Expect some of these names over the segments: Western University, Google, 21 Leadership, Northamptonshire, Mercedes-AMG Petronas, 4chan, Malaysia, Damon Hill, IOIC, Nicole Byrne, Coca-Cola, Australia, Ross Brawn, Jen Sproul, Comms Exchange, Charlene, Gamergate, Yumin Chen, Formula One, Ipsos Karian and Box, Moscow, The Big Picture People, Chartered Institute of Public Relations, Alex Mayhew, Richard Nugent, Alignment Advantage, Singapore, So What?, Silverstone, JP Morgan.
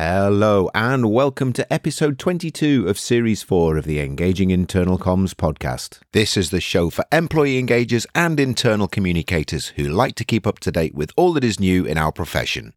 Hello and welcome to episode 22 of series 4 of the Engaging Internal Comms podcast. This is the show for employee engagers and internal communicators who like to keep up to date with all that is new in our profession.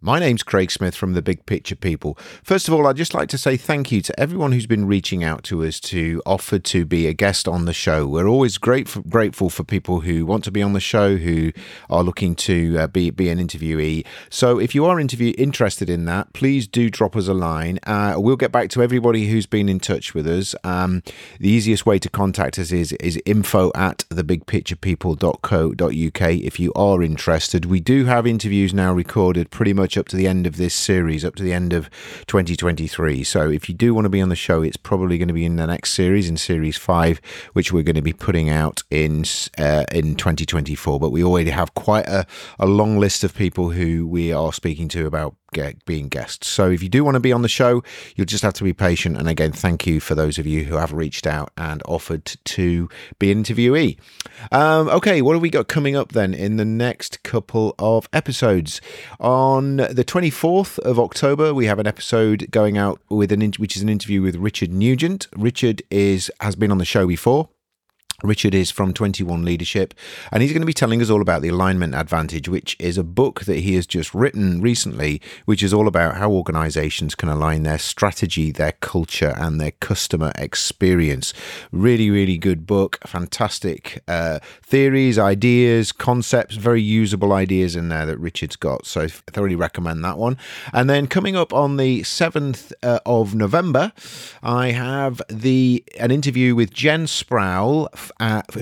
My name's Craig Smith from The Big Picture People. First of all, I'd just like to say thank you to everyone who's been reaching out to us to offer to be a guest on the show. We're always grateful for people who want to be on the show, who are looking to be an interviewee. So if you are interested in that, please do drop us a line. We'll get back to everybody who's been in touch with us. The easiest way to contact us is info@thebigpicturepeople.co.uk if you are interested. We do have interviews now recorded pretty much up to the end of this series, up to the end of 2023. So if you do want to be on the show, it's probably going to be in the next series, in series 5, which we're going to be putting out in 2024. But we already have quite a long list of people who we are speaking to about being guests. So if you do want to be on the show, you'll just have to be patient. And again, thank you for those of you who have reached out and offered to be an interviewee. Okay, what have we got coming up then in the next couple of episodes? On the 24th of October, we have an episode going out with an interview with Richard Nugent. Richard has been on the show before. Richard is from 21 Leadership, and he's going to be telling us all about the Alignment Advantage, which is a book that he has just written recently, which is all about how organisations can align their strategy, their culture, and their customer experience. Really, really good book. Fantastic theories, ideas, concepts, very usable ideas in there that Richard's got. So I thoroughly recommend that one. And then coming up on the 7th of November, I have an interview with Jen Sproul,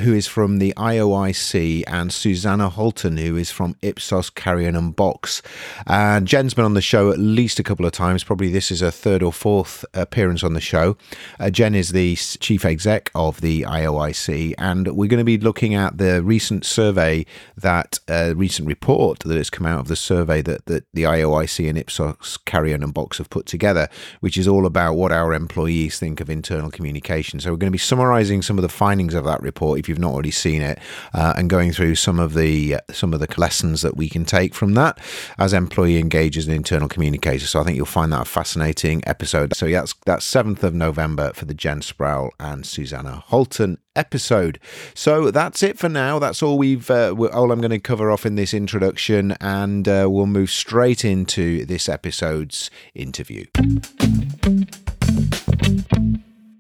who is from the IOIC, and Susanna Holton, who is from Ipsos Karian and Box. And Jen's been on the show at least a couple of times. Probably this is her third or fourth appearance on the show. Jen is the chief exec of the IOIC, and we're going to be looking at the recent report that has come out of the survey that the IOIC and Ipsos Karian and Box have put together, which is all about what our employees think of internal communication. So we're going to be summarising some of the findings of that report if you've not already seen it, and going through some of the lessons that we can take from that as employee engagers and internal communicators. So I think you'll find that a fascinating episode. So yeah, that's 7th of November for the Jen Sproul and Susanna Holton episode. So that's it for now. That's all all I'm going to cover off in this introduction, and we'll move straight into this episode's interview.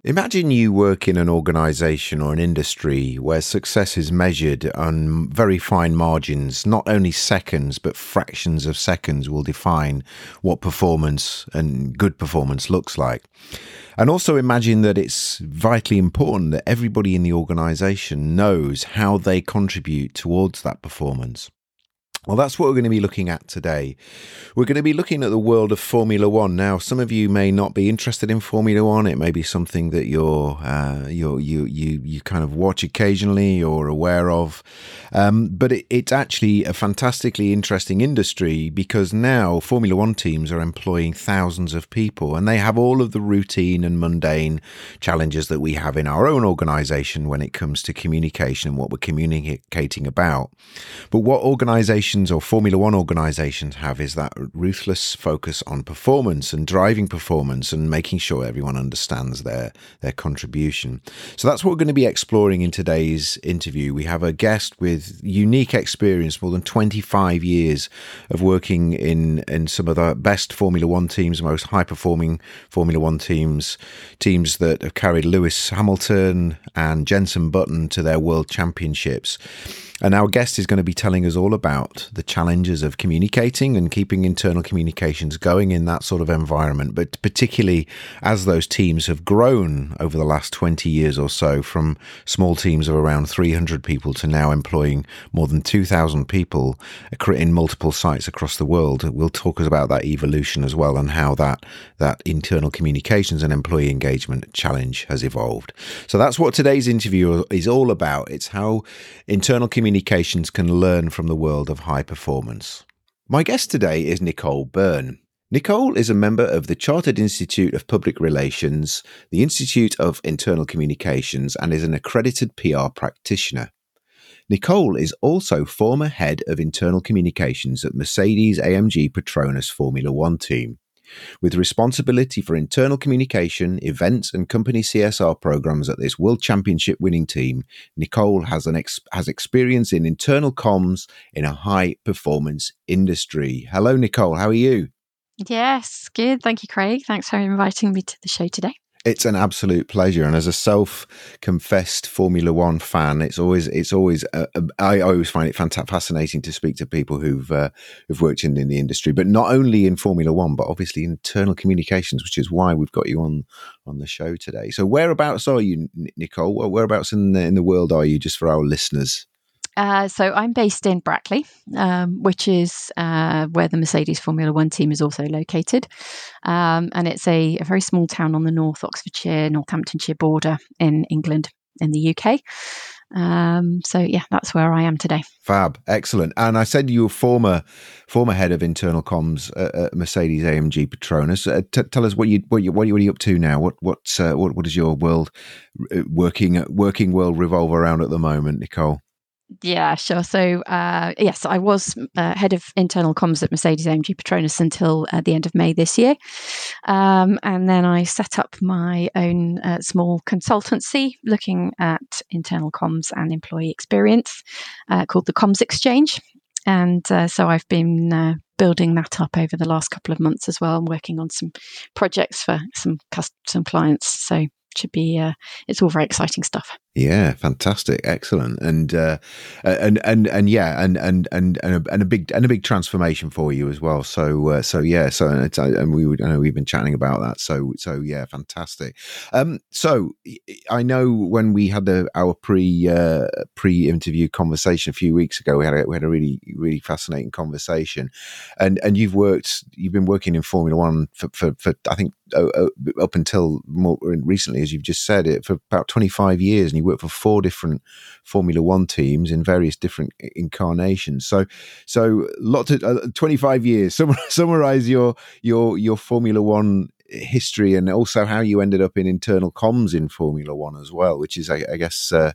Imagine you work in an organisation or an industry where success is measured on very fine margins. Not only seconds, but fractions of seconds will define what performance and good performance looks like. And also imagine that it's vitally important that everybody in the organisation knows how they contribute towards that performance. Well, that's what we're going to be looking at today. We're going to be looking at the world of Formula One. Now, some of you may not be interested in Formula One. It may be something that you kind of watch occasionally or aware of. But it's actually a fantastically interesting industry, because now Formula One teams are employing thousands of people, and they have all of the routine and mundane challenges that we have in our own organisation when it comes to communication and what we're communicating about. But what organisations or Formula One organisations have is that ruthless focus on performance and driving performance and making sure everyone understands their contribution. So that's what we're going to be exploring in today's interview. We have a guest with unique experience, more than 25 years of working in some of the best Formula One teams, most high-performing Formula One teams that have carried Lewis Hamilton and Jensen Button to their world championships. And our guest is going to be telling us all about the challenges of communicating and keeping internal communications going in that sort of environment, but particularly as those teams have grown over the last 20 years or so, from small teams of around 300 people to now employing more than 2,000 people in multiple sites across the world. We'll talk about that evolution as well, and how that internal communications and employee engagement challenge has evolved. So that's what today's interview is all about. It's how internal communications can learn from the world of high performance. My guest today is Nicole Byrne. Nicole is a member of the Chartered Institute of Public Relations, the Institute of Internal Communications, and is an accredited PR practitioner. Nicole is also former head of internal communications at Mercedes-AMG Petronas Formula One team, with responsibility for internal communication, events and company CSR programs at this World Championship winning team. Nicole has experience in internal comms in a high performance industry. Hello, Nicole. How are you? Yes, good. Thank you, Craig. Thanks for inviting me to the show today. It's an absolute pleasure, and as a self-confessed Formula One fan, I always find it fascinating to speak to people who've worked in the industry, but not only in Formula One, but obviously in internal communications, which is why we've got you on the show today. So, whereabouts are you, Nicole? Whereabouts in the world are you, just for our listeners? So I'm based in Brackley, which is where the Mercedes Formula One team is also located. And it's a very small town on the North Oxfordshire, Northamptonshire border in England, in the UK. So yeah, that's where I am today. Fab. Excellent. And I said you were former head of internal comms at Mercedes-AMG Petronas. Tell us what are you up to now? What does your world working world revolve around at the moment, Nicole? Yeah, sure. So, yes, I was head of internal comms at Mercedes-AMG Petronas until the end of May this year. And then I set up my own small consultancy looking at internal comms and employee experience called the Comms Exchange. And so I've been building that up over the last couple of months as well, and working on some projects for some clients. So should be it's all very exciting stuff. Yeah, fantastic, excellent, and a big transformation for you as well. We've been chatting about that. So yeah, fantastic. So I know when we had our pre-interview conversation a few weeks ago, we had a really fascinating conversation, and you've been working in Formula One for I think up until more recently, as you've just said, it for about 25 years, and you worked for 4 different Formula One teams in various different incarnations. So lots of 25 years. Summarize your Formula One history, and also how you ended up in internal comms in Formula One as well, which is, I guess, I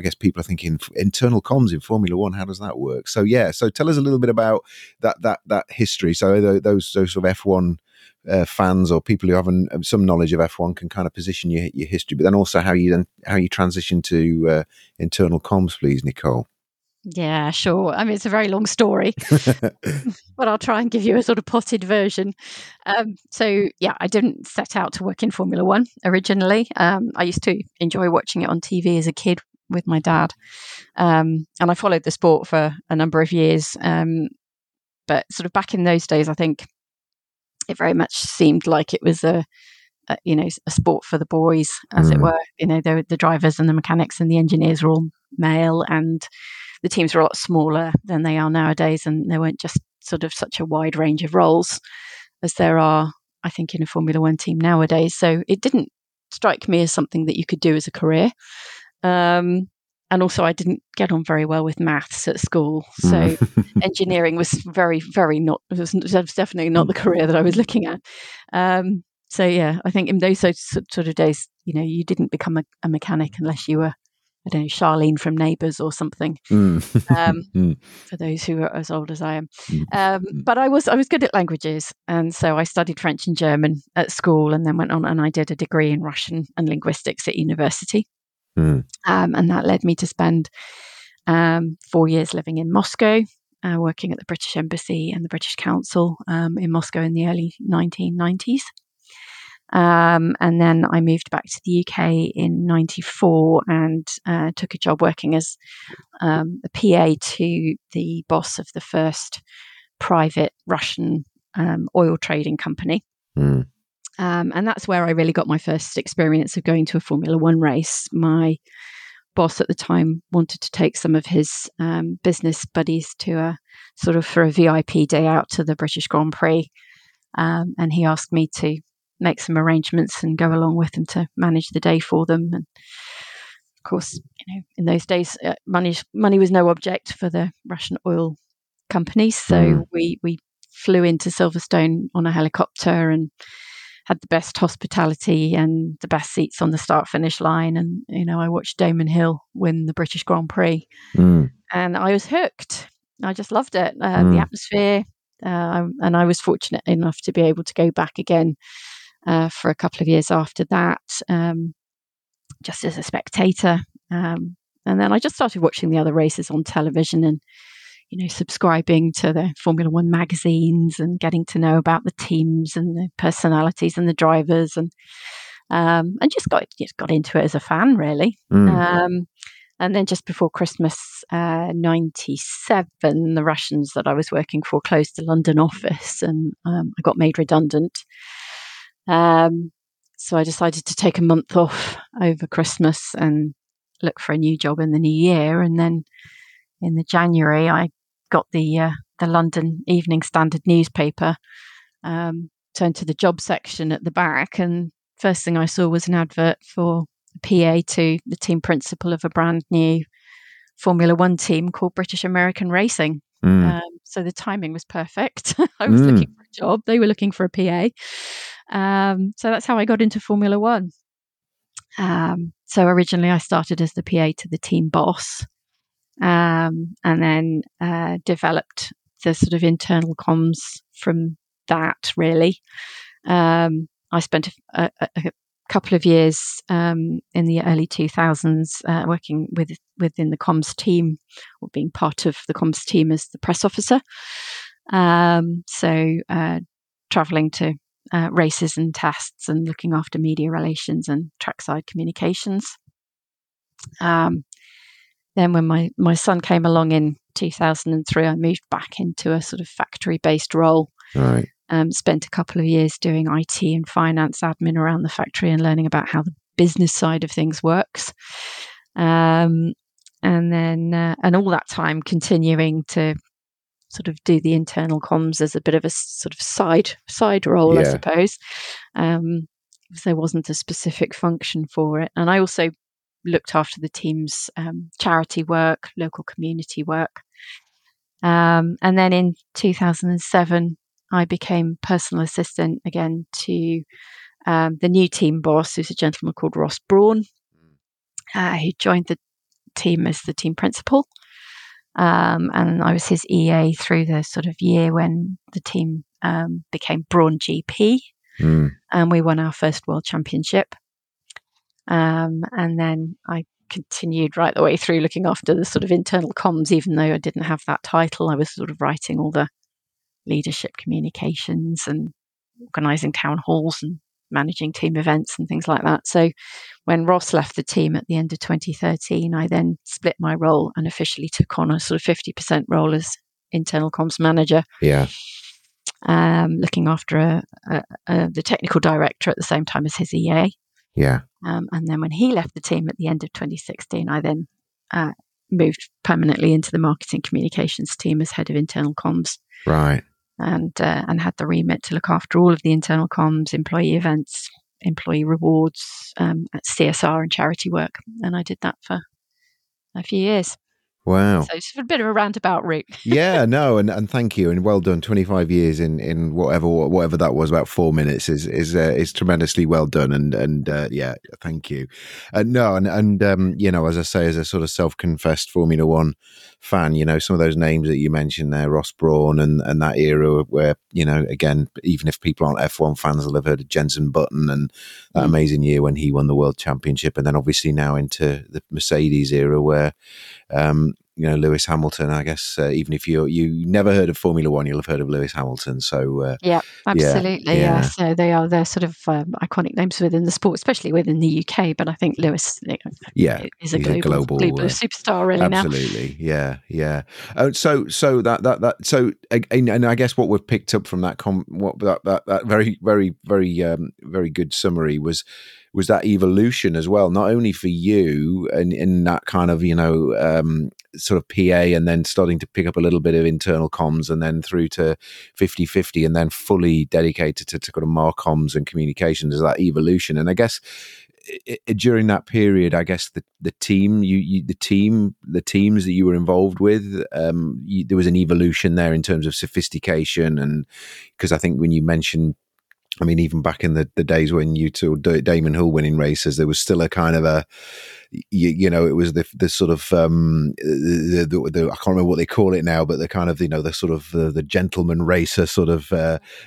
guess people are thinking internal comms in Formula One. How does that work? So yeah, so tell us a little bit about that history. So those sort of F1 fans or people who haven't some knowledge of F1 can kind of position your history, but then also how you transition to internal comms, please, Nicole. Yeah, sure. I mean, it's a very long story, but I'll try and give you a sort of potted version. So yeah, I didn't set out to work in Formula One originally. I used to enjoy watching it on TV as a kid with my dad, and I followed the sport for a number of years. But sort of back in those days, I think it very much seemed like it was a sport for the boys, as it were. You know, the drivers and the mechanics and the engineers were all male, and the teams were a lot smaller than they are nowadays, and there weren't just sort of such a wide range of roles as there are, I think, in a Formula One team nowadays. So it didn't strike me as something that you could do as a career. And also, I didn't get on very well with maths at school, so engineering was definitely not the career that I was looking at. So yeah, I think in those sort of days, you know, you didn't become a mechanic unless you were, I don't know, Charlene from Neighbours or something. For those who are as old as I am, but I was good at languages, and so I studied French and German at school, and then went on and I did a degree in Russian and linguistics at university. And that led me to spend 4 years living in Moscow, working at the British Embassy and the British Council in Moscow in the early 1990s. And then I moved back to the UK in 94 and took a job working as a PA to the boss of the first private Russian oil trading company. And that's where I really got my first experience of going to a Formula One race. My boss at the time wanted to take some of his business buddies to a sort of for a VIP day out to the British Grand Prix. And he asked me to make some arrangements and go along with them to manage the day for them. And of course, you know, in those days, money was no object for the Russian oil companies. So we flew into Silverstone on a helicopter and had the best hospitality and the best seats on the start-finish line. And, you know, I watched Damon Hill win the British Grand Prix and I was hooked. I just loved it. The atmosphere. And I was fortunate enough to be able to go back again for a couple of years after that, just as a spectator. And then I just started watching the other races on television and, you know, subscribing to the Formula One magazines and getting to know about the teams and the personalities and the drivers, and just got into it as a fan, really. And then just before Christmas 97, the Russians that I was working for closed the London office, and I got made redundant. So I decided to take a month off over Christmas and look for a new job in the new year. And then in the January, I got the London Evening Standard newspaper, turned to the job section at the back, and first thing I saw was an advert for PA to the team principal of a brand new Formula One team called British American Racing. So the timing was perfect. I was looking for a job. They were looking for a PA. So that's how I got into Formula One. So originally I started as the PA to the team boss, and then developed the sort of internal comms from that, really. I spent a couple of years in the early 2000s working within the comms team, or being part of the comms team as the press officer. So travelling to races and tests and looking after media relations and trackside communications. Then when my son came along in 2003, I moved back into a sort of factory-based role. Right. Spent a couple of years doing IT and finance admin around the factory and learning about how the business side of things works. And all that time continuing to sort of do the internal comms as a bit of a sort of side role, I suppose. There wasn't a specific function for it. And I also looked after the team's charity work, local community work. And then in 2007, I became personal assistant again to the new team boss, who's a gentleman called Ross Brawn, who joined the team as the team principal. And I was his EA through the sort of year when the team became Brawn GP. And we won our first world championship. And then I continued right the way through looking after the sort of internal comms, even though I didn't have that title. I was sort of writing all the leadership communications and organising town halls and managing team events and things like that. So when Ross left the team at the end of 2013, I then split my role and officially took on a sort of 50% role as internal comms manager. Yeah. Looking after the technical director at the same time as his EA. Yeah. And then when he left the team at the end of 2016, I then moved permanently into the marketing communications team as head of internal comms. Right. And had the remit to look after all of the internal comms, employee events, employee rewards, CSR and charity work. And I did that for a few years. Wow. So it's a bit of a roundabout route. Yeah, no, and thank you, and well done. 25 years in whatever that was, about 4 minutes is tremendously well done, and yeah, thank you. You know, as I say, as a sort of self-confessed Formula One fan, you know, some of those names that you mentioned there, Ross Brawn and that era where, you know, again, even if people aren't F1 fans, they'll have heard of Jensen Button and that amazing year when he won the World Championship, and then obviously now into the Mercedes era where, you know, Lewis Hamilton, I guess, even if you never heard of Formula One, you'll have heard of Lewis Hamilton. So yeah, absolutely. Yeah. So they're sort of iconic names within the sport, especially within the UK. But I think Lewis is a global superstar really now. Absolutely. Yeah. Yeah. So I guess what we've picked up from that very, very, very, very good summary was that evolution as well, not only for you and in that kind of, you know, sort of PA, and then starting to pick up a little bit of internal comms, and then through to 50-50, and then fully dedicated to kind of more comms and communications, as that evolution. And I guess during that period, I guess the teams that you were involved with, there was an evolution there in terms of sophistication, and because I think when you mentioned I mean, even back in the days when you two, Damon Hill winning races, there was still a kind of a, you know, it was the sort of, I can't remember what they call it now, but the kind of, you know, the sort of the gentleman racer sort of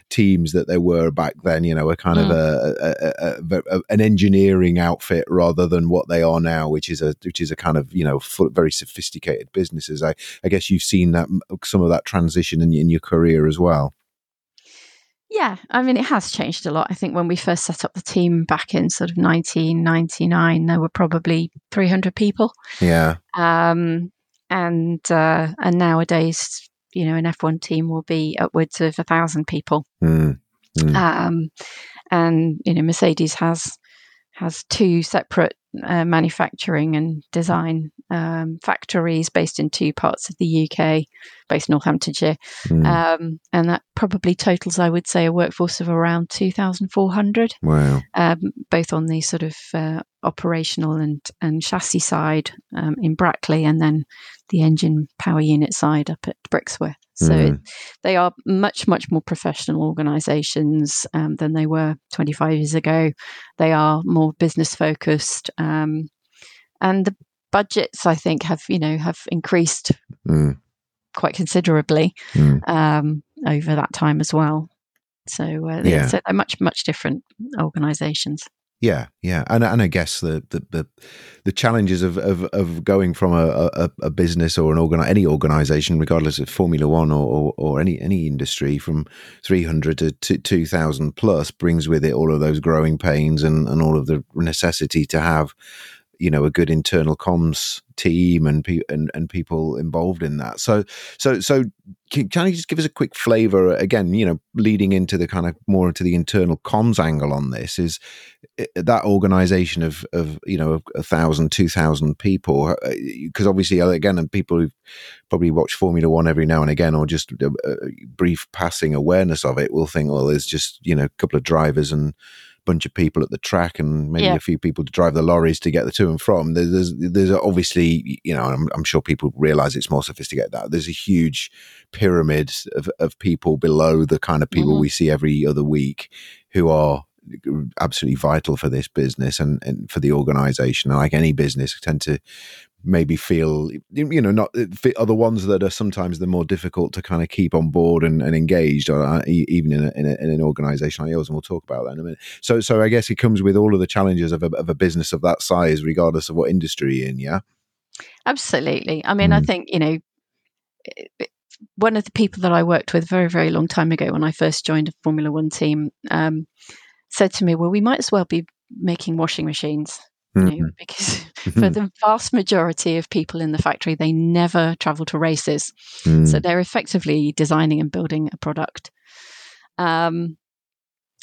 teams that there were back then, you know, a kind of an engineering outfit rather than what they are now, which is a kind of, you know, very sophisticated businesses. I guess you've seen that some of that transition in your career as well. Yeah, I mean, it has changed a lot. I think when we first set up the team back in sort of 1999, there were probably 300 people. Yeah. And nowadays, you know, an F1 team will be upwards of 1,000 people. Mm. Mm. And, you know, Mercedes has two separate manufacturing and design factories based in two parts of the UK, based in Northamptonshire. Mm. And that probably totals, I would say, a workforce of around 2,400. Wow. Both on the sort of operational and chassis side in Brackley, and then the engine power unit side up at Brixworth. So they are much, much more professional organisations than they were 25 years ago. They are more business focused, and the budgets, I think, have increased quite considerably over that time as well. So so they're much, much different organisations. Yeah, yeah, and I guess the challenges of going from a business or any organisation, regardless of Formula One or any industry, from 300 to 2,000 plus, brings with it all of those growing pains and all of the necessity to have, you know, a good internal comms team and people involved in that. So can you just give us a quick flavour again? You know, leading into the kind of more into the internal comms angle on this, is that organisation of you know 1,000, 2,000 people, because obviously again, people who probably watch Formula One every now and again, or just a brief passing awareness of it, will think, well, there's just, you know, a couple of drivers and bunch of people at the track and maybe a few people to drive the lorries to get the to and from. There's obviously, you know, I'm sure people realize it's more sophisticated than that. There's a huge pyramid of people below the kind of people we see every other week who are absolutely vital for this business and for the organization. And like any business, tend to maybe feel, you know, not are the ones that are sometimes the more difficult to kind of keep on board and engaged, or even in an organisation like yours, and we'll talk about that in a minute. So I guess it comes with all of the challenges of a business of that size, regardless of what industry you're in. Yeah, absolutely. I mean, I think, you know, one of the people that I worked with very, very long time ago when I first joined a Formula One team said to me, "Well, we might as well be making washing machines." You know, because for the vast majority of people in the factory, they never travel to races. So they're effectively designing and building a product. And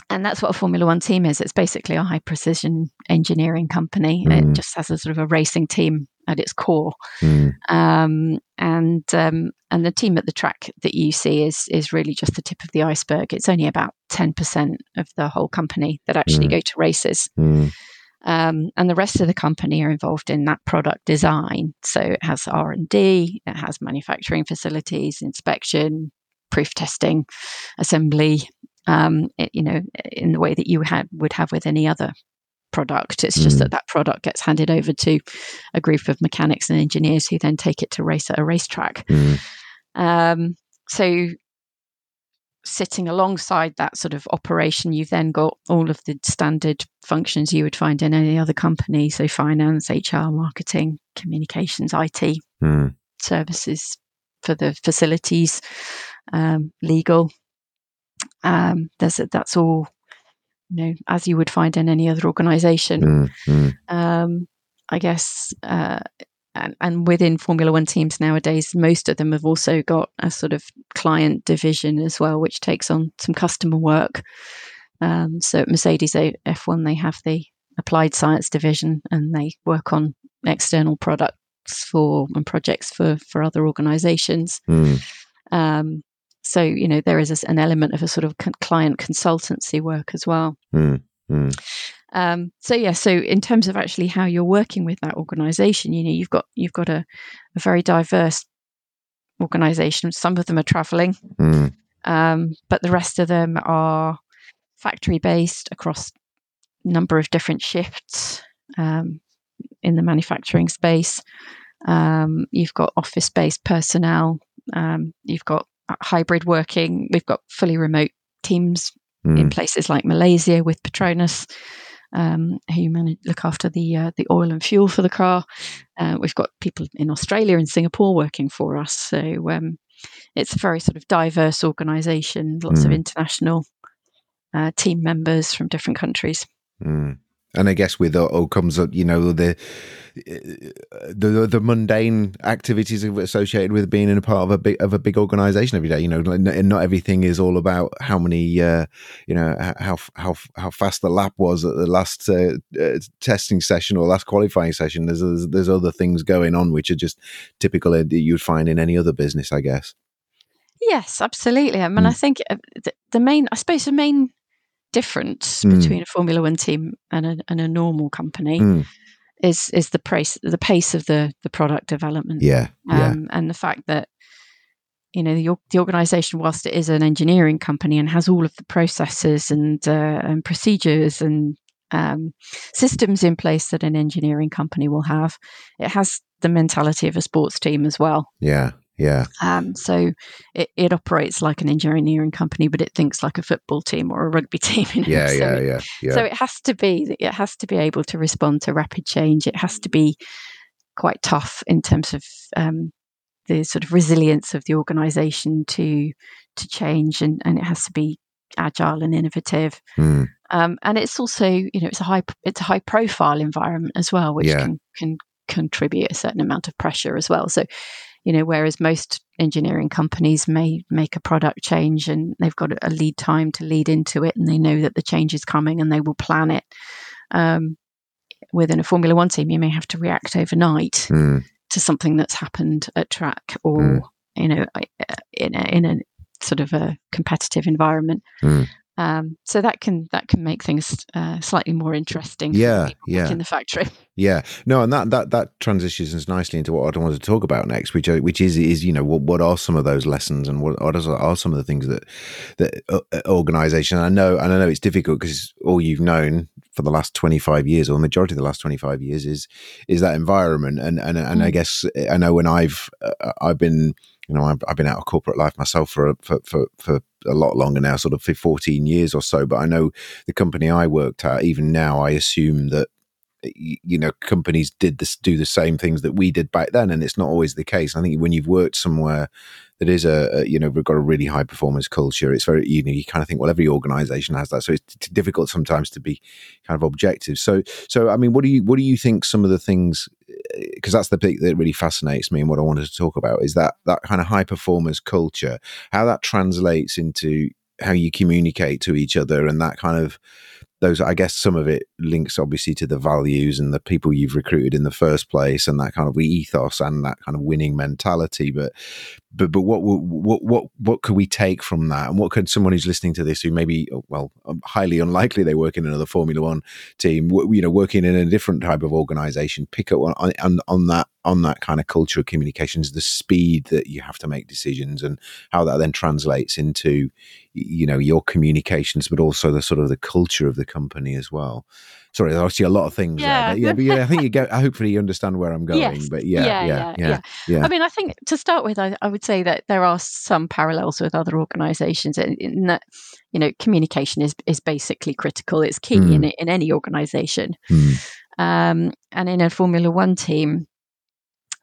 that's what a Formula One team is. It's basically a high precision engineering company. It just has a sort of a racing team at its core. And the team at the track that you see is really just the tip of the iceberg. It's only about 10% of the whole company that actually go to races. And the rest of the company are involved in that product design. So it has R&D, it has manufacturing facilities, inspection, proof testing, assembly, you know, in the way that you would have with any other product. It's just that product gets handed over to a group of mechanics and engineers who then take it to race at a racetrack. So sitting alongside that sort of operation, you've then got all of the standard functions you would find in any other company. So finance, HR, marketing, communications, IT, services for the facilities, legal. That's all, you know, as you would find in any other organisation. I guess, and within Formula One teams nowadays, most of them have also got a sort of client division as well, which takes on some customer work. So at Mercedes F1, they have the applied science division, and they work on external products and projects for other organisations. So, you know, there is an element of a sort of client consultancy work as well. So in terms of actually how you're working with that organisation, you know, you've got a very diverse organisation. Some of them are travelling, but the rest of them are factory-based across a number of different shifts in the manufacturing space. You've got office-based personnel. You've got hybrid working. We've got fully remote teams in places like Malaysia with Petronas, who look after the oil and fuel for the car. We've got people in Australia and Singapore working for us. So it's a very sort of diverse organisation, lots of international team members from different countries. And I guess with all comes up, you know, the mundane activities associated with being in a part of a big organisation every day. You know, and not everything is all about how many, how fast the lap was at the last testing session or last qualifying session. There's other things going on which are just typical that you'd find in any other business, I guess. Yes, absolutely. I mean, I think the main difference between a Formula One team and a normal company is the pace of the product development, and the fact that, you know, the organisation, whilst it is an engineering company and has all of the processes and procedures and systems in place that an engineering company will have, it has the mentality of a sports team as well. Yeah. So it operates like an engineering company, but it thinks like a football team or a rugby team. You know? So it has to be able to respond to rapid change. It has to be quite tough in terms of the sort of resilience of the organisation to change, and it has to be agile and innovative. And it's also, you know, it's a high profile environment as well, which can contribute a certain amount of pressure as well. So, you know, whereas most engineering companies may make a product change and they've got a lead time to lead into it, and they know that the change is coming and they will plan it. Within a Formula One team, you may have to react overnight to something that's happened at track or, you know, in a sort of a competitive environment. So that can make things slightly more interesting. In the factory. Yeah, no, and that transitions us nicely into what I wanted to talk about next, which is you know, what are some of those lessons and what are some of the things that organisation. I know it's difficult because all you've known for the last 25 years, or the majority of the last 25 years, is that environment. And I guess I know when I've been. You know, I've been out of corporate life myself for a lot longer now, sort of 14 years or so. But I know the company I worked at, even now, I assume that, you know, companies do the same things that we did back then, and it's not always the case. I think when you've worked somewhere that is you know, we've got a really high performance culture, it's very, you know, you kind of think, well, every organisation has that, so it's difficult sometimes to be kind of objective. So I mean, what do you think some of the things? Because that's the bit that really fascinates me, and what I wanted to talk about is that kind of high performance culture, how that translates into how you communicate to each other, and that kind of those, I guess some of it links obviously to the values and the people you've recruited in the first place, and that kind of ethos and that kind of winning mentality. But what could we take from that, and what could someone who's listening to this, who maybe, well, highly unlikely they work in another Formula One team, you know, working in a different type of organisation, pick up on that kind of culture of communications, the speed that you have to make decisions, and how that then translates into, you know, your communications, but also the sort of the culture of the company as well. Sorry, there's obviously a lot of things there. But I think you get. Hopefully, you understand where I'm going. Yes. But I mean, I think to start with, I would say that there are some parallels with other organisations in that, you know, communication is basically critical. It's key in any organisation, and in a Formula One team,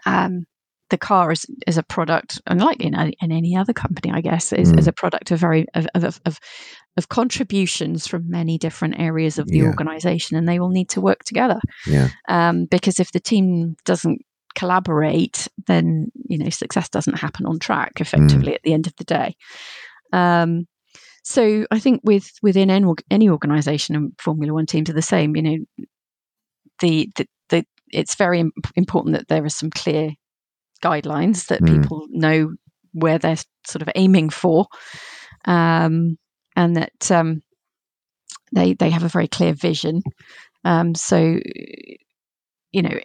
the car is a product, unlike in any other company, I guess, is a product of contributions from many different areas of the organisation, and they all need to work together. Yeah. Because if the team doesn't collaborate, then, you know, success doesn't happen on track effectively at the end of the day. So I think within any organisation, and Formula One teams are the same. You know, it's very important that there are some clear guidelines that people know where they're sort of aiming for, and that they have a very clear vision. So, you know,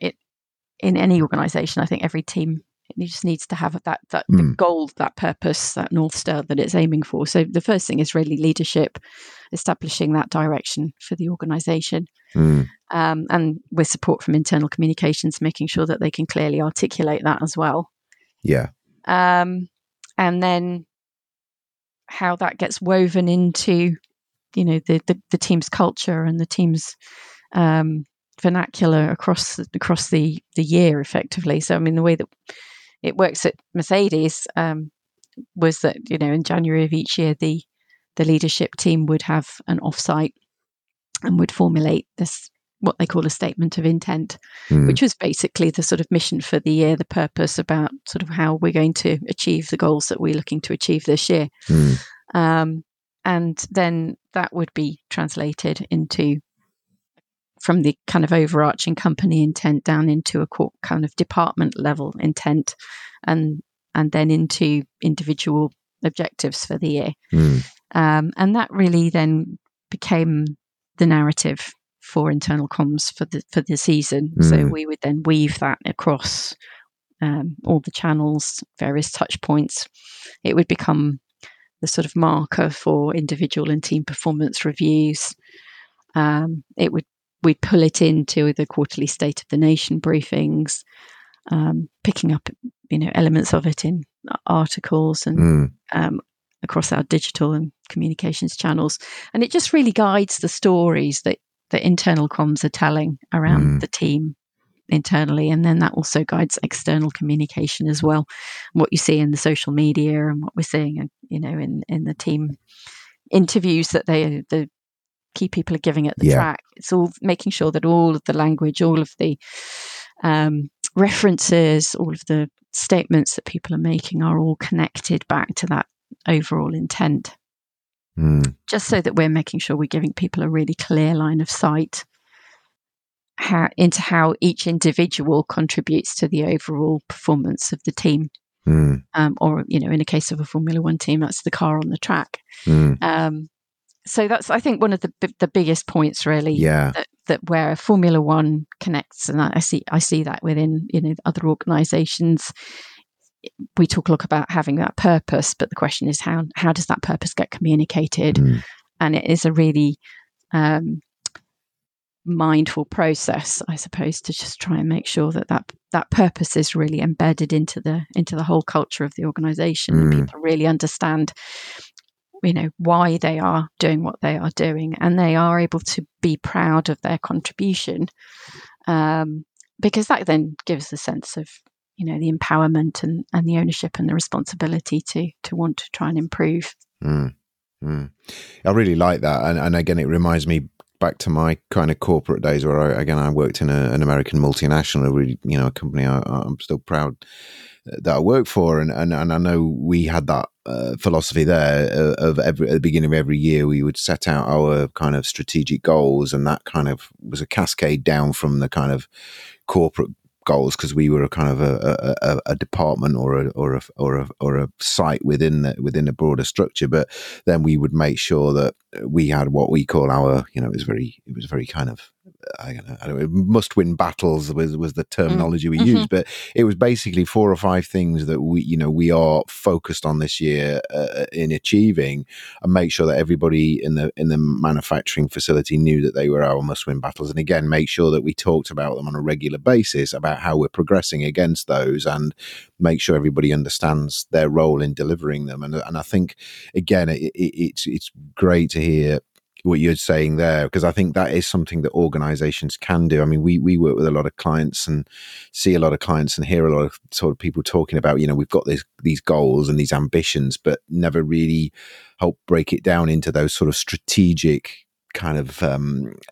in any organisation, I think every team just needs to have that the goal, that purpose, that North Star that it's aiming for. So the first thing is really leadership, establishing that direction for the organisation. And with support from internal communications, making sure that they can clearly articulate that as well. Yeah. And then how that gets woven into, you know, the team's culture and the team's vernacular across the year, effectively. So, I mean, the way that it works at Mercedes was that, you know, in January of each year, the leadership team would have an offsite and would formulate this, what they call a statement of intent, which was basically the sort of mission for the year, the purpose about sort of how we're going to achieve the goals that we're looking to achieve this year. And then that would be translated into, from the kind of overarching company intent down into a kind of department level intent, and then into individual objectives for the year. And that really then became the narrative for internal comms for the season. So we would then weave that across all the channels, various touch points. It would become the sort of marker for individual and team performance reviews. We'd pull it into the quarterly State of the Nation briefings, picking up, you know, elements of it in articles and across our digital and communications channels. And it just really guides the stories that the internal comms are telling around the team internally. And then that also guides external communication as well. What you see in the social media and what we're seeing, and, you know, in the team interviews that the key people are giving at the track. It's all making sure that all of the language, all of the references, all of the statements that people are making are all connected back to that overall intent. Just so that we're making sure we're giving people a really clear line of sight into how each individual contributes to the overall performance of the team. Or, you know, in the case of a Formula One team, that's the car on the track. So that's, I think, one of the biggest points, really, that where Formula One connects, and I see that within, you know, other organisations. We talk a lot about having that purpose, but the question is how does that purpose get communicated? And it is a really mindful process, I suppose, to just try and make sure that purpose is really embedded into the whole culture of the organisation. People really understand, you know, why they are doing what they are doing, and they are able to be proud of their contribution, because that then gives a sense of, you know, the empowerment and the ownership and the responsibility to want to try and improve. I really like that, and again, it reminds me back to my kind of corporate days where I worked in an American multinational, really, you know, a company I'm still proud that I work for, and I know we had that philosophy there at the beginning of every year we would set out our kind of strategic goals, and that kind of was a cascade down from the kind of corporate goals, because we were a kind of a department or a site within a broader structure. But then we would make sure that we had what we call our, you know, it was very kind of, I don't know, must win battles was the terminology we used, but it was basically 4 or 5 things that we, you know, we are focused on this year in achieving, and make sure that everybody in the manufacturing facility knew that they were our must win battles. And again, make sure that we talked about them on a regular basis about how we're progressing against those, and make sure everybody understands their role in delivering them. And I think, again, it's great to hear what you're saying there, because I think that is something that organizations can do. I mean, we work with a lot of clients and see a lot of clients and hear a lot of sort of people talking about, you know, we've got these goals and these ambitions, but never really help break it down into those sort of strategic kind of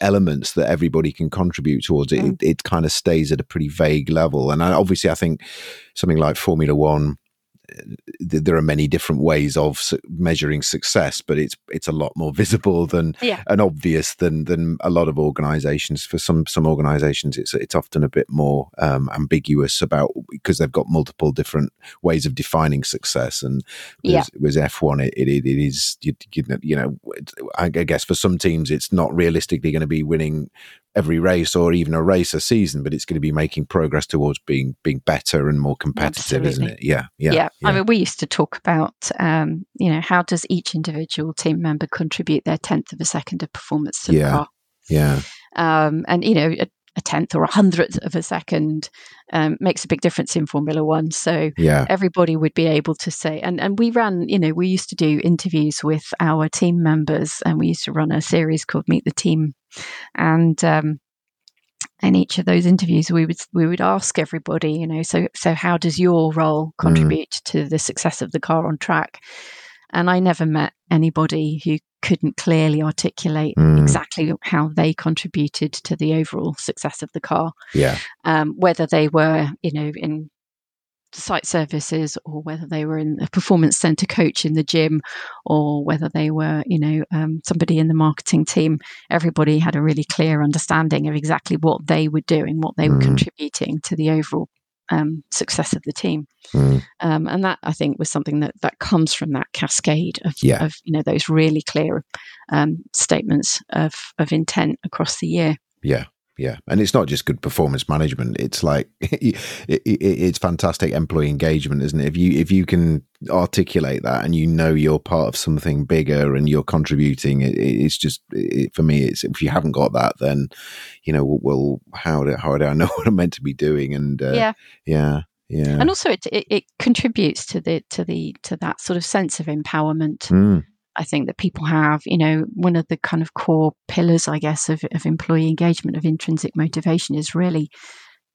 elements that everybody can contribute towards. It kind of stays at a pretty vague level. And I think something like Formula One, there are many different ways of measuring success, but it's a lot more visible and obvious than a lot of organizations. For some organizations, it's often a bit more ambiguous about, because they've got multiple different ways of defining success. And with F1, it is, you know, I guess for some teams, it's not realistically going to be winning every race or even a race a season, but it's going to be making progress towards being better and more competitive, Absolutely. Isn't it? Yeah. I mean, we used to talk about, how does each individual team member contribute their 10th of a second of performance to the car? Yeah. And, a 10th or a 100th of a second makes a big difference in Formula One. So everybody would be able to say, and we ran, we used to do interviews with our team members, and we used to run a series called Meet the Team. And each of those interviews, we would ask everybody, so how does your role contribute to the success of the car on track? And I never met anybody who couldn't clearly articulate exactly how they contributed to the overall success of the car. Yeah. Whether they were, in site services, or whether they were in a performance centre coach in the gym, or whether they were, somebody in the marketing team, everybody had a really clear understanding of exactly what they were doing, what they were contributing to the overall success of the team. And that, I think, was something that comes from that cascade of those really clear statements of intent across the year. Yeah. Yeah. And it's not just good performance management. It's like, it's fantastic employee engagement, isn't it? If you can articulate that and you're part of something bigger and you're contributing, it's if you haven't got that, then, how do I know what I'm meant to be doing? And yeah. And also it contributes to that sort of sense of empowerment. I think that people have, one of the kind of core pillars, I guess, of employee engagement, of intrinsic motivation, is really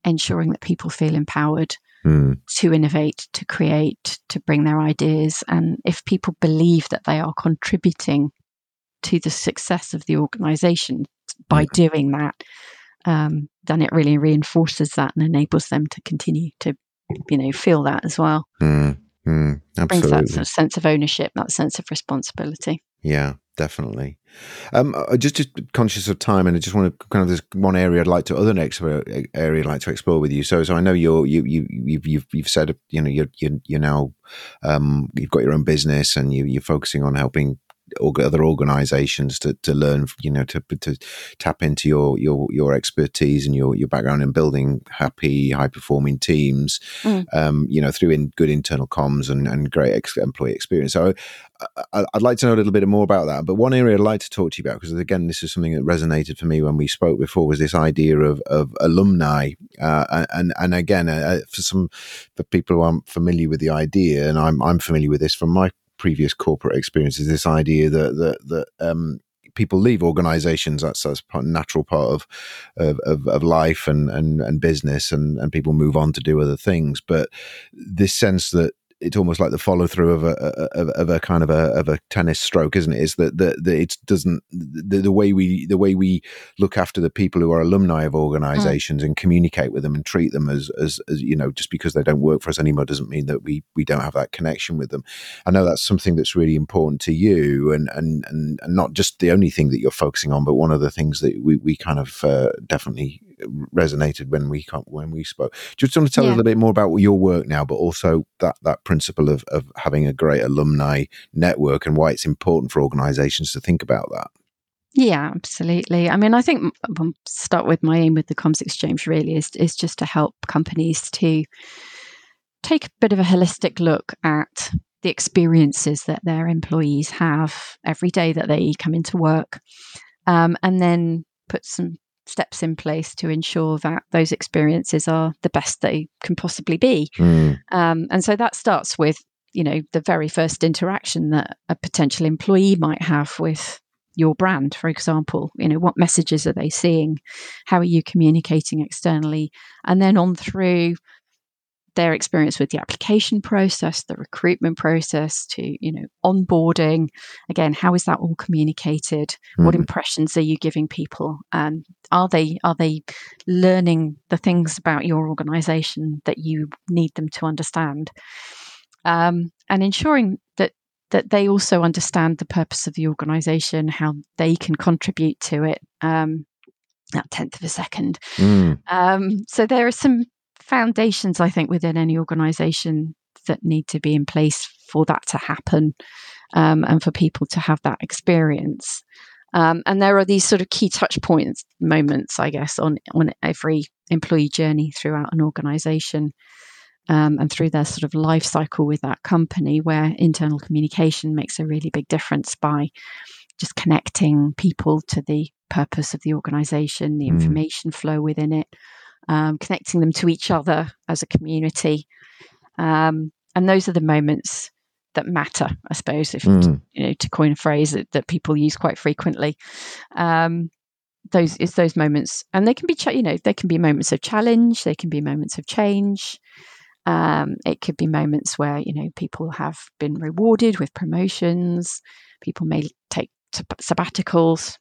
ensuring that people feel empowered to innovate, to create, to bring their ideas. And if people believe that they are contributing to the success of the organization by doing that, then it really reinforces that and enables them to continue to, feel that as well. Brings that sort of sense of ownership, that sense of responsibility. Yeah, definitely. Just conscious of time, and I just want to kind of this one area I'd like to explore with you. So I know you've said you're now you've got your own business and you're focusing on helping other organizations to learn, to tap into your expertise and your background in building happy, high performing teams, through good internal comms and great employee experience. So I'd like to know a little bit more about that. But one area I'd like to talk to you about, because again, this is something that resonated for me when we spoke before, was this idea of alumni. And again, for people who aren't familiar with the idea, and I'm familiar with this from my previous corporate experiences, this idea that people leave organizations. That's a natural part of life and business, and people move on to do other things. But this sense that it's almost like the follow through of a tennis stroke, isn't it? Is that it doesn't, the way we look after the people who are alumni of organizations and communicate with them and treat them as just because they don't work for us anymore doesn't mean that we don't have that connection with them. I know that's something that's really important to you, and not just the only thing that you're focusing on, but one of the things that we kind of definitely resonated when we spoke. Do you just want to tell us a little bit more about your work now, but also that principle of having a great alumni network and why it's important for organizations to think about that? Yeah, absolutely. I mean, I think I'll start with my aim with the Comms Exchange really is just to help companies to take a bit of a holistic look at the experiences that their employees have every day that they come into work, and then put some steps in place to ensure that those experiences are the best they can possibly be. And so that starts with, the very first interaction that a potential employee might have with your brand, for example. What messages are they seeing? How are you communicating externally? And then on through their experience with the application process, the recruitment process, to onboarding. Again, how is that all communicated? What impressions are you giving people? Are they learning the things about your organization that you need them to understand? And ensuring that they also understand the purpose of the organization, how they can contribute to it, that 10th of a second. So there are some foundations, I think, within any organization that need to be in place for that to happen, and for people to have that experience. And there are these sort of key touch points, moments, I guess, on every employee journey throughout an organisation, and through their sort of life cycle with that company, where internal communication makes a really big difference by just connecting people to the purpose of the organisation, the information flow within it, connecting them to each other as a community. And those are the moments that matter, I suppose, if to coin a phrase that people use quite frequently. Those moments, and they can be they can be moments of challenge, they can be moments of change. It could be moments where people have been rewarded with promotions, people may take sabbaticals,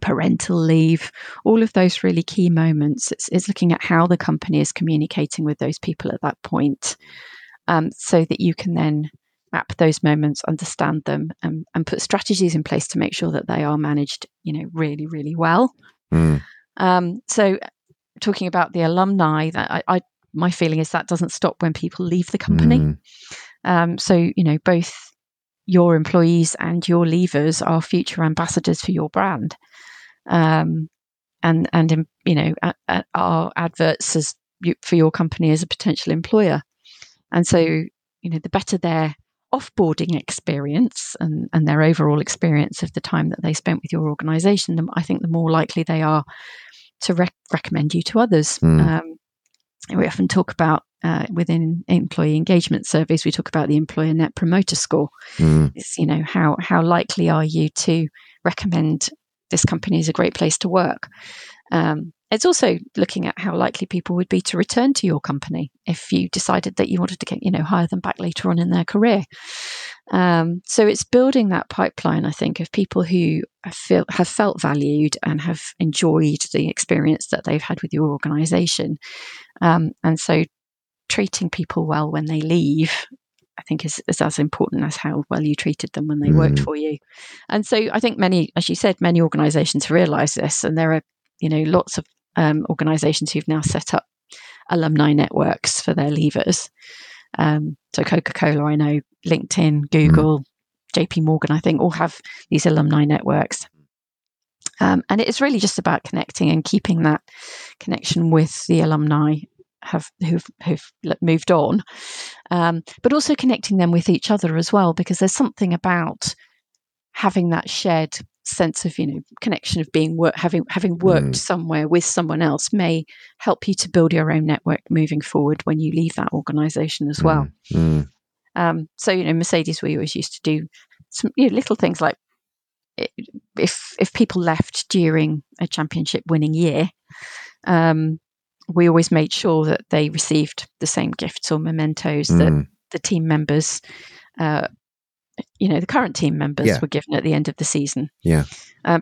parental leave. All of those really key moments, it's looking at how the company is communicating with those people at that point, so that you can then map those moments, understand them, and put strategies in place to make sure that they are managed really, really well. So talking about the alumni, that I my feeling is that doesn't stop when people leave the company. So both your employees and your leavers are future ambassadors for your brand, and are adverts for your company as a potential employer. And so the better their offboarding experience and their overall experience of the time that they spent with your organisation, I think the more likely they are to recommend you to others. We often talk about within employee engagement surveys, we talk about the employer net promoter score. It's how likely are you to recommend this company is a great place to work. It's also looking at how likely people would be to return to your company if you decided that you wanted to hire them back later on in their career. So it's building that pipeline, I think, of people who have felt valued and have enjoyed the experience that they've had with your organisation. And so treating people well when they leave, I think, is as important as how well you treated them when they worked for you. And so I think many organisations realise this, and there are lots of organisations who've now set up alumni networks for their leavers. So Coca-Cola, I know, LinkedIn, Google, JP Morgan, I think, all have these alumni networks. And it's really just about connecting and keeping that connection with the alumni who've moved on, but also connecting them with each other as well, because there's something about having that shared sense of connection of being having worked somewhere with someone else may help you to build your own network moving forward when you leave that organization as well. So Mercedes, we always used to do some little things like, if people left during a championship winning year, we always made sure that they received the same gifts or mementos that the team members the current team members were given at the end of the season.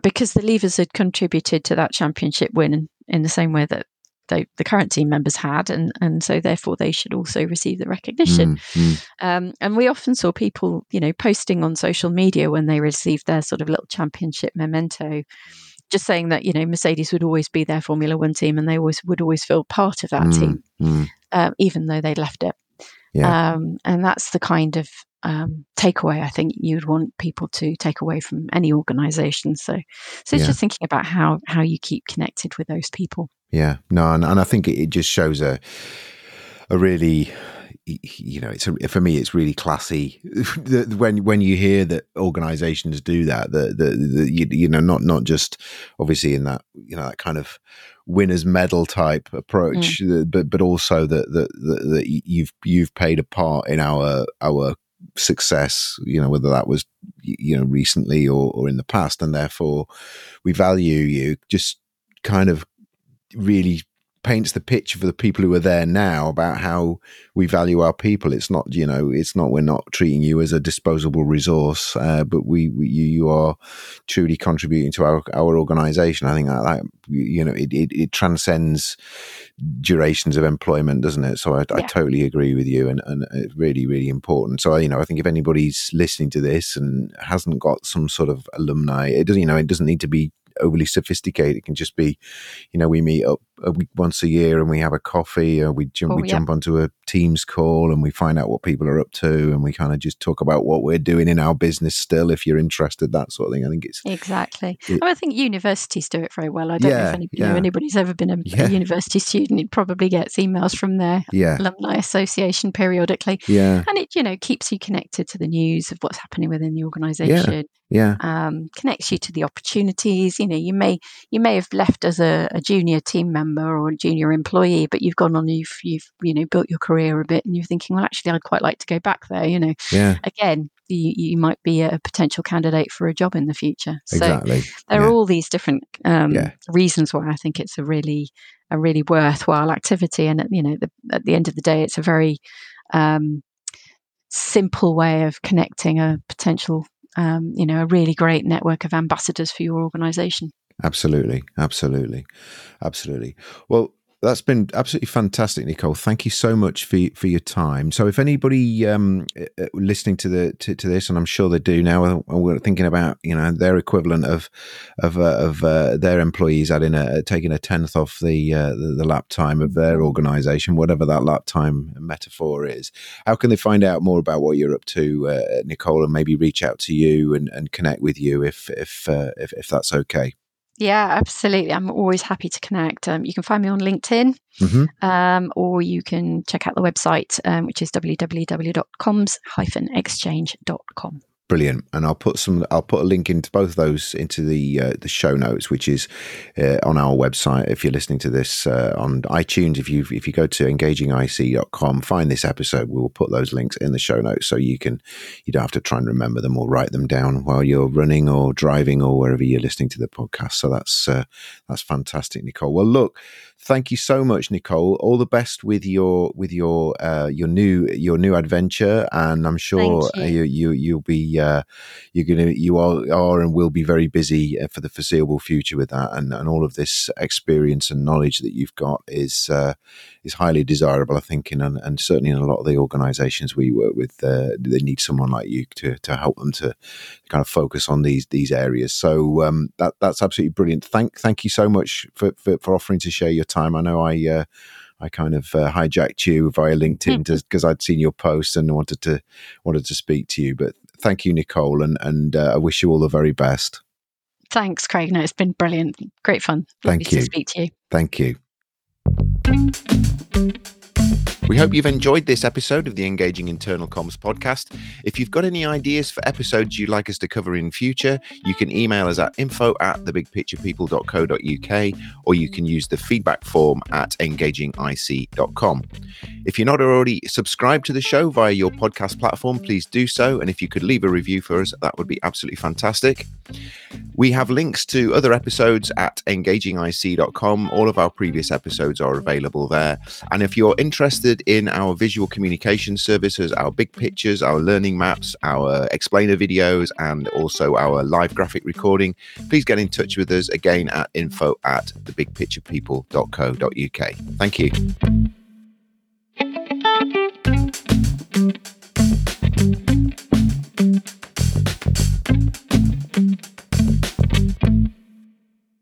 Because the leavers had contributed to that championship win in the same way that the current team members had, and so therefore they should also receive the recognition. And we often saw people, posting on social media when they received their sort of little championship memento, just saying that, Mercedes would always be their Formula One team, and they would always feel part of that team, even though they left it. And that's the kind of takeaway I think you'd want people to take away from any organisation. So it's just thinking about how you keep connected with those people. And I think it just shows a really, it's for me it's really classy when you hear that organisations do that. Not just obviously in that that kind of winner's medal type approach, but also that you've played a part in our success, whether that was recently or in the past, and therefore we value you. Just kind of really paints the picture for the people who are there now about how we value our people. It's not we're not treating you as a disposable resource, but you are truly contributing to our organization. I think that it transcends durations of employment, doesn't it? So I totally agree with you, and it's really, really important. So I think if anybody's listening to this and hasn't got some sort of alumni, it doesn't need to be overly sophisticated. It can just be we meet up once a year and we have a coffee, or we jump onto a Teams call and we find out what people are up to, and we kind of just talk about what we're doing in our business still, if you're interested, that sort of thing. I think it's... Exactly. I think universities do it very well. I don't know if anybody's ever been a university student. It probably gets emails from their alumni association periodically. Yeah. And it, you know, keeps you connected to the news of what's happening within the organisation. Yeah. Connects you to the opportunities. You know, you may have left as a junior team member or a junior employee, but you've gone on, you've built your career a bit, and you're thinking, well, actually, I'd quite like to go back there. You know, again, you might be a potential candidate for a job in the future. So there are all these different reasons why I think it's a really worthwhile activity. And at the end of the day, it's a very simple way of connecting a potential, a really great network of ambassadors for your organisation. Absolutely. Well, that's been absolutely fantastic, Nicole. Thank you so much for your time. So if anybody listening to this, and I'm sure they do now, we're thinking about, their equivalent of their employees taking a 10th off the lap time of their organisation, whatever that lap time metaphor is, how can they find out more about what you're up to, Nicole, and maybe reach out to you and connect with you if that's okay? Yeah, absolutely. I'm always happy to connect. You can find me on LinkedIn, or you can check out the website, which is www.comms-exchange.com. Brilliant, and I'll put a link into both of those into the show notes, which is on our website. If you're listening to this on iTunes, if you go to engagingic.com, find this episode. We will put those links in the show notes, so you don't have to try and remember them or write them down while you're running or driving or wherever you're listening to the podcast. So that's fantastic, Nicole. Well, look, thank you so much, Nicole. All the best with your new adventure, and I'm sure you'll be. You are and will be very busy for the foreseeable future with that, and all of this experience and knowledge that you've got is highly desirable, I think, and certainly in a lot of the organisations we work with, they need someone like you to help them to kind of focus on these areas. So that's absolutely brilliant. Thank you so much for offering to share your time. I know I kind of hijacked you via LinkedIn because I'd seen your post and wanted to speak to you, but. Thank you, Nicole, and I wish you all the very best. Thanks, Craig. No, it's been brilliant. Great fun. Thank you. Lovely to speak to you. Thank you. We hope you've enjoyed this episode of the Engaging Internal Comms podcast. If you've got any ideas for episodes you'd like us to cover in future, you can email us at info@thebigpicturepeople.co.uk, or you can use the feedback form at engagingic.com. If you're not already subscribed to the show via your podcast platform, please do so. And if you could leave a review for us, that would be absolutely fantastic. We have links to other episodes at engagingic.com. All of our previous episodes are available there. And if you're interested in our visual communication services, our big pictures, our learning maps, our explainer videos, and also our live graphic recording, please get in touch with us again at info@thebigpicturepeople.co.uk. Thank you.